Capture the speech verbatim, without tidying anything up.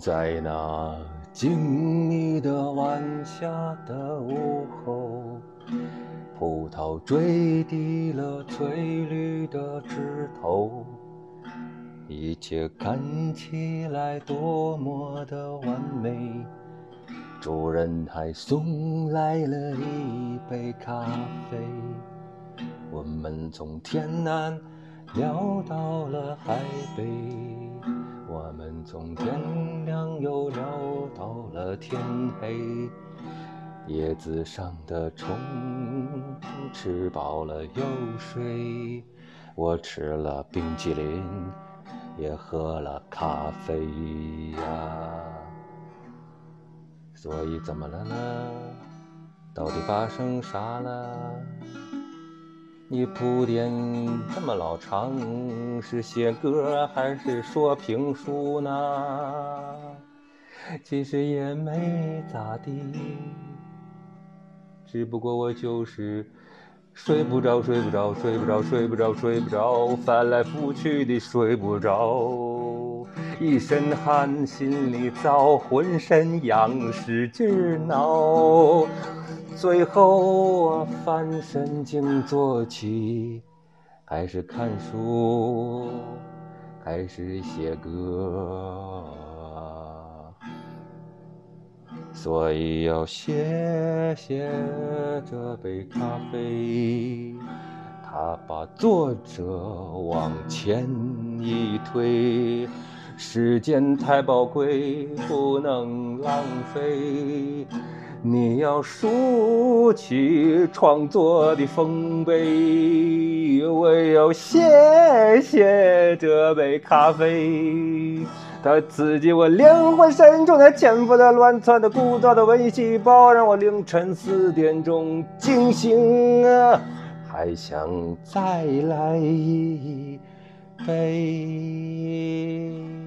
在那静谧的晚霞的午后，葡萄坠低了翠绿的枝头，一切看起来多么的完美。主人还送来了一杯咖啡，我们从天南聊到了海北，我们从天亮又聊到了天黑。叶子上的虫吃饱了又睡，我吃了冰淇淋也喝了咖啡呀。所以怎么了呢？到底发生啥了？你铺垫这么老长，是写歌还是说评书呢？其实也没咋地，只不过我就是睡不着睡不着睡不着睡不着睡不着，翻来覆去的睡不着，一身汗，心里燥，浑身痒，使劲挠，最后我翻身静坐起，开始看书，开始写歌。所以要谢谢这杯咖啡，它把作者往前一推，时间太宝贵，不能浪费，你要竖起创作的丰碑。我要谢谢这杯咖啡，它刺激我灵魂深处那潜伏的乱窜的枯燥的文艺细胞，让我凌晨四点钟惊醒啊，还想再来一杯。